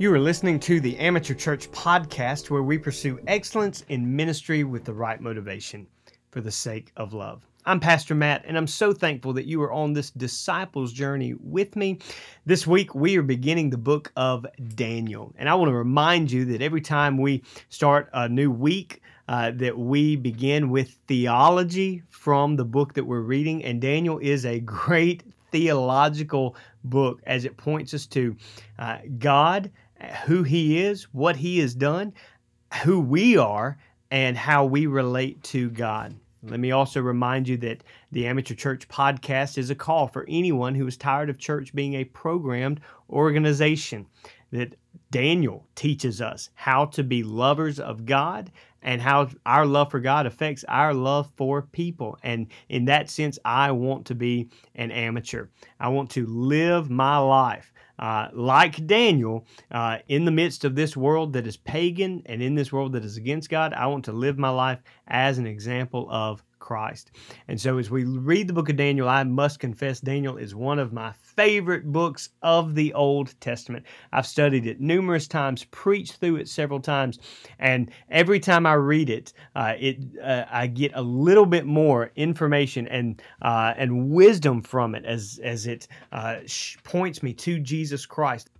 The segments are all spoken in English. You are listening to the Amateur Church Podcast, where we pursue excellence in ministry with the right motivation for the sake of love. I'm Pastor Matt, and I'm so thankful that you are on this disciples journey with me. This week, we are beginning the book of Daniel, and I want to remind you that every time we start a new week, that we begin with theology from the book that we're reading, and Daniel is a great theological book as it points us to God, who He is, what He has done, who we are, and how we relate to God. Let me also remind you that the Amateur Church Podcast is a call for anyone who is tired of church being a programmed organization, that Daniel teaches us how to be lovers of God and how our love for God affects our love for people. And in that sense, I want to be an amateur. I want to live my life like Daniel, in the midst of this world that is pagan and in this world that is against God. I want to live my life as an example of Christ. And so as we read the book of Daniel, I must confess Daniel is one of my favorite books of the Old Testament. I've studied it numerous times, preached through it several times, and every time I read it, I get a little bit more information and wisdom from it as it points me to Jesus Christ.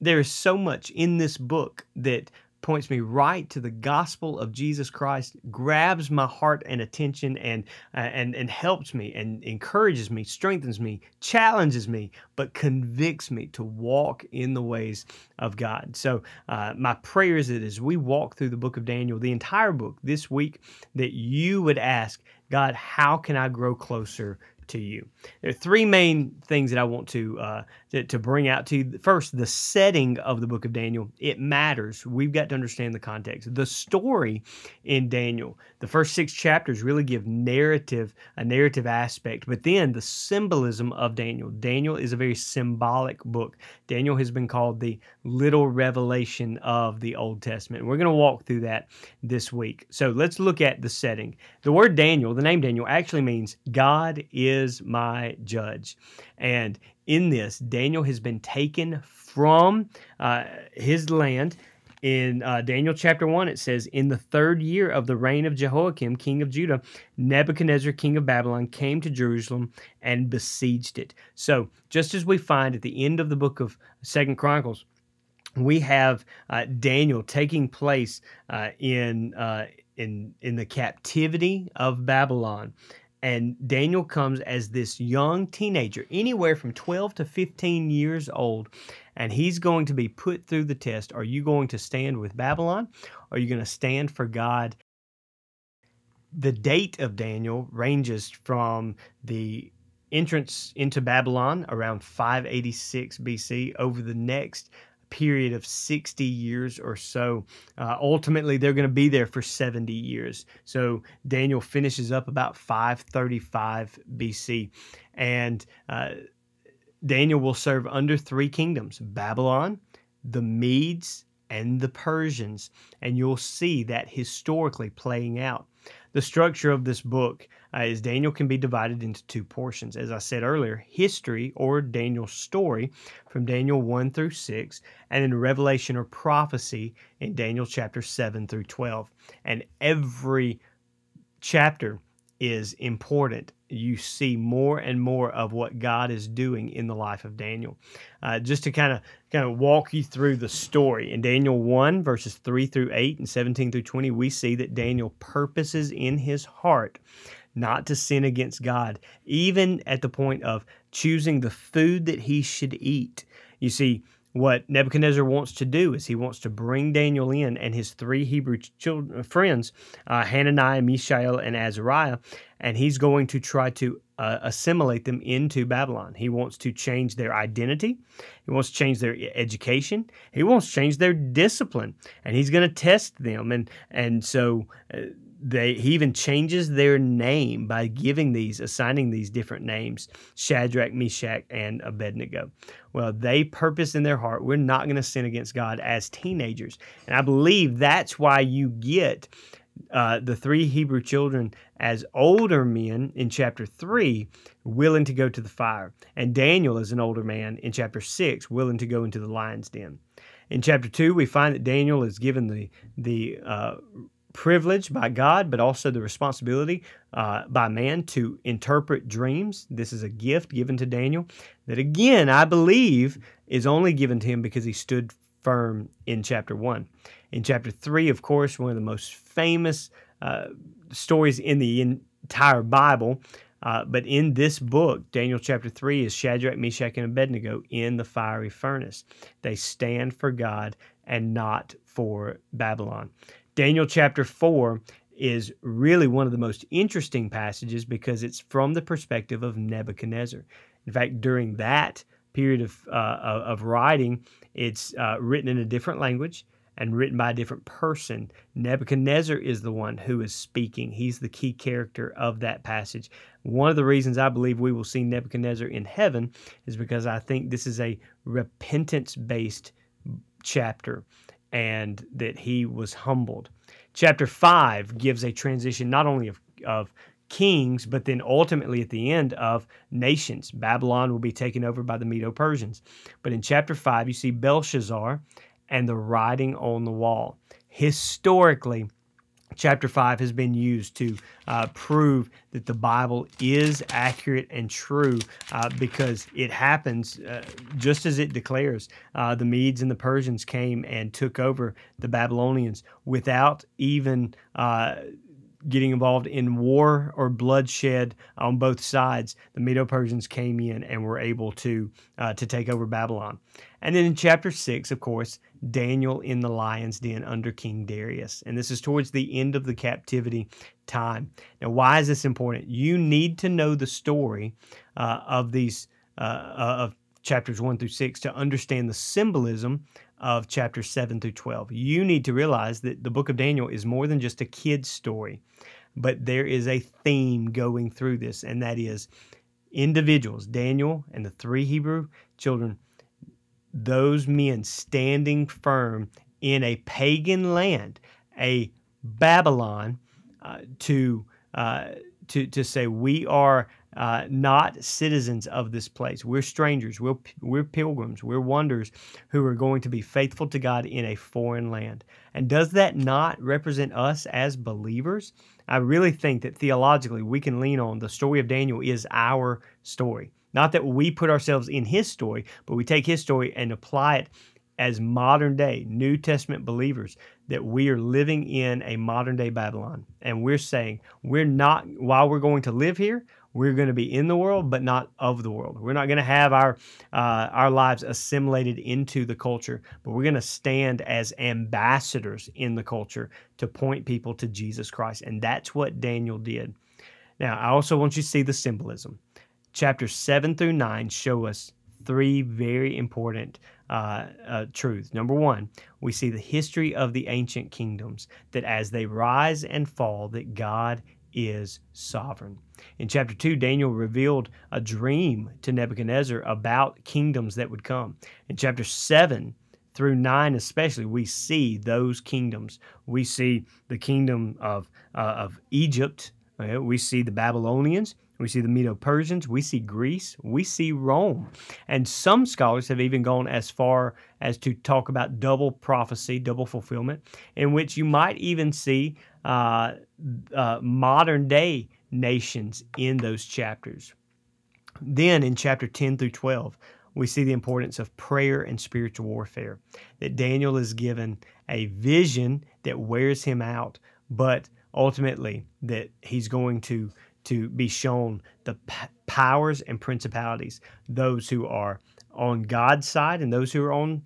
There is so much in this book that points me right to the gospel of Jesus Christ, grabs my heart and attention, and helps me and encourages me, strengthens me, challenges me, but convicts me to walk in the ways of God. So my prayer is that as we walk through the book of Daniel, the entire book this week, that you would ask, God, how can I grow closer to you? There are three main things that I want to bring out to you. First, the setting of the book of Daniel. It matters. We've got to understand the context. The story in Daniel, the first six chapters really give a narrative aspect, but then the symbolism of Daniel. Daniel is a very symbolic book. Daniel has been called the little revelation of the Old Testament. We're going to walk through that this week. So let's look at the setting. The word Daniel, the name Daniel, actually means God is my judge. And in this, Daniel has been taken from his land. In Daniel chapter 1, it says, "In the third year of the reign of Jehoiakim, king of Judah, Nebuchadnezzar, king of Babylon, came to Jerusalem and besieged it." So just as we find at the end of the book of 2 Chronicles, we have Daniel taking place in the captivity of Babylon. And Daniel comes as this young teenager, anywhere from 12 to 15 years old, and he's going to be put through the test. Are you going to stand with Babylon? Are you going to stand for God? The date of Daniel ranges from the entrance into Babylon around 586 BC over the next period of 60 years or so. Ultimately, they're going to be there for 70 years. So Daniel finishes up about 535 BC. And Daniel will serve under three kingdoms: Babylon, the Medes, and the Persians. And you'll see that historically playing out. The structure of this book is Daniel can be divided into two portions. As I said earlier, history, or Daniel's story, from Daniel 1 through 6, and in revelation or prophecy in Daniel chapter 7 through 12. And every chapter is important. You see more and more of what God is doing in the life of Daniel. Just to kind of walk you through the story, in Daniel 1, verses 3 through 8 and 17 through 20, we see that Daniel purposes in his heart not to sin against God, even at the point of choosing the food that he should eat. You see, what Nebuchadnezzar wants to do is he wants to bring Daniel in and his three Hebrew friends, Hananiah, Mishael, and Azariah, and he's going to try to assimilate them into Babylon. He wants to change their identity. He wants to change their education. He wants to change their discipline, and he's going to test them. And so he even changes their name by assigning these different names: Shadrach, Meshach, and Abednego. Well, they purpose in their heart, we're not going to sin against God, as teenagers. And I believe that's why you get the three Hebrew children as older men in chapter 3, willing to go to the fire. And Daniel as an older man in chapter 6, willing to go into the lion's den. In chapter 2, we find that Daniel is given the privilege by God, but also the responsibility by man to interpret dreams. This is a gift given to Daniel that, again, I believe is only given to him because he stood firm in chapter 1. In chapter 3, of course, one of the most famous stories in the entire Bible, but in this book, Daniel chapter 3, is Shadrach, Meshach, and Abednego in the fiery furnace. They stand for God and not for Babylon. Daniel chapter 4 is really one of the most interesting passages because it's from the perspective of Nebuchadnezzar. In fact, during that period of writing, it's written in a different language and written by a different person. Nebuchadnezzar is the one who is speaking. He's the key character of that passage. One of the reasons I believe we will see Nebuchadnezzar in heaven is because I think this is a repentance-based chapter and that he was humbled. Chapter 5 gives a transition not only of kings, but then ultimately at the end of nations. Babylon will be taken over by the Medo-Persians. But in chapter 5, you see Belshazzar and the writing on the wall. Historically, chapter 5 has been used to prove that the Bible is accurate and true because it happens just as it declares. The Medes and the Persians came and took over the Babylonians without even getting involved in war or bloodshed on both sides. The Medo-Persians came in and were able to take over Babylon. And then in chapter 6, of course, Daniel in the lion's den under King Darius. And this is towards the end of the captivity time. Now, why is this important? You need to know the story of chapters 1 through 6 to understand the symbolism of chapters 7 through 12. You need to realize that the book of Daniel is more than just a kid's story, but there is a theme going through this, and that is individuals, Daniel and the three Hebrew children, those men standing firm in a pagan land, a Babylon, to say we are not citizens of this place. We're strangers. We're pilgrims. We're wanderers who are going to be faithful to God in a foreign land. And does that not represent us as believers? I really think that theologically we can lean on the story of Daniel is our story. Not that we put ourselves in his story, but we take his story and apply it as modern day New Testament believers, that we are living in a modern day Babylon. And we're saying we're not, while we're going to live here, we're going to be in the world, but not of the world. We're not going to have our lives assimilated into the culture, but we're going to stand as ambassadors in the culture to point people to Jesus Christ. And that's what Daniel did. Now, I also want you to see the symbolism. Chapters 7 through 9 show us three very important truths. Number one, we see the history of the ancient kingdoms, that as they rise and fall, that God is sovereign. In chapter 2, Daniel revealed a dream to Nebuchadnezzar about kingdoms that would come. In chapter 7 through 9 especially, we see those kingdoms. We see the kingdom of Egypt. We see the Babylonians. We see the Medo-Persians. We see Greece. We see Rome. And some scholars have even gone as far as to talk about double prophecy, double fulfillment, in which you might even see modern-day nations in those chapters. Then in chapter 10 through 12, we see the importance of prayer and spiritual warfare, that Daniel is given a vision that wears him out, but ultimately that he's going to be shown the powers and principalities, those who are on God's side and those who are on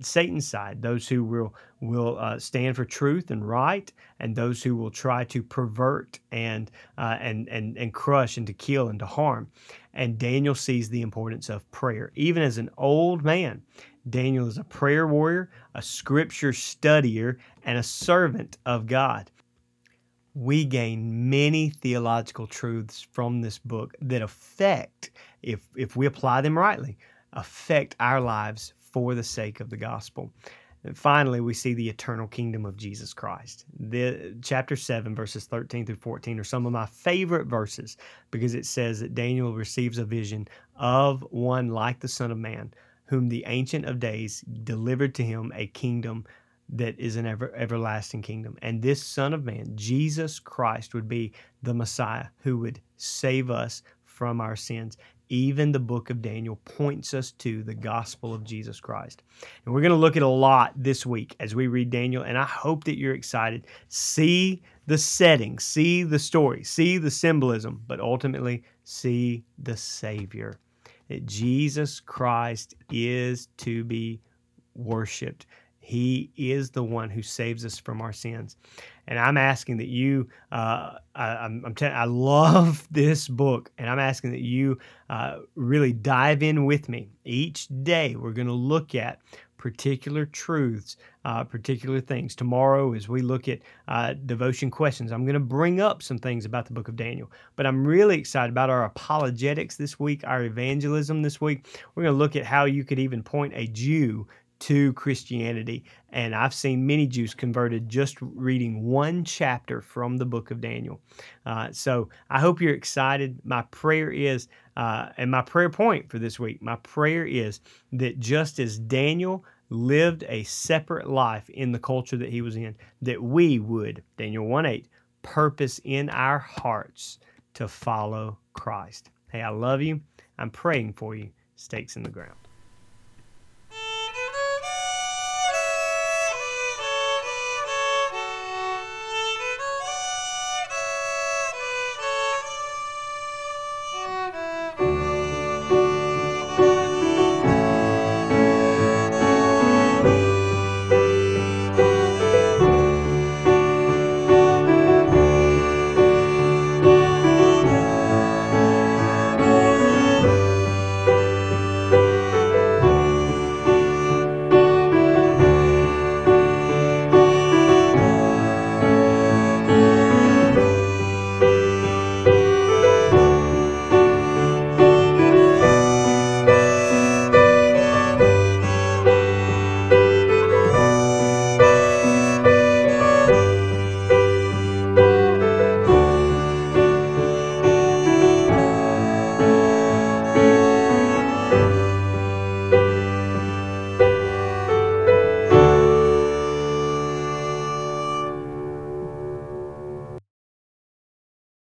Satan's side, those who will stand for truth and right, and those who will try to pervert and crush and to kill and to harm. And Daniel sees the importance of prayer. Even as an old man, Daniel is a prayer warrior, a scripture studier, and a servant of God. We gain many theological truths from this book that affect, if we apply them rightly, affect our lives for the sake of the gospel. And finally, we see the eternal kingdom of Jesus Christ. Chapter 7, verses 13 through 14 are some of my favorite verses because it says that Daniel receives a vision of one like the Son of Man, whom the Ancient of Days delivered to him a kingdom that is an everlasting kingdom. And this Son of Man, Jesus Christ, would be the Messiah who would save us from our sins. Even the book of Daniel points us to the gospel of Jesus Christ. And we're going to look at a lot this week as we read Daniel, and I hope that you're excited. See the setting, see the story, see the symbolism, but ultimately see the Savior. That Jesus Christ is to be worshiped. He is the one who saves us from our sins. And I'm asking that you, I love this book, and I'm asking that you really dive in with me. Each day we're going to look at particular truths, particular things. Tomorrow, as we look at devotion questions, I'm going to bring up some things about the book of Daniel. But I'm really excited about our apologetics this week, our evangelism this week. We're going to look at how you could even point a Jew to Christianity, and I've seen many Jews converted just reading one chapter from the book of Daniel. So I hope you're excited. My prayer is, and my prayer point for this week, my prayer is that just as Daniel lived a separate life in the culture that he was in, that we would, Daniel 1:8, purpose in our hearts to follow Christ. Hey, I love you. I'm praying for you. Stakes in the ground.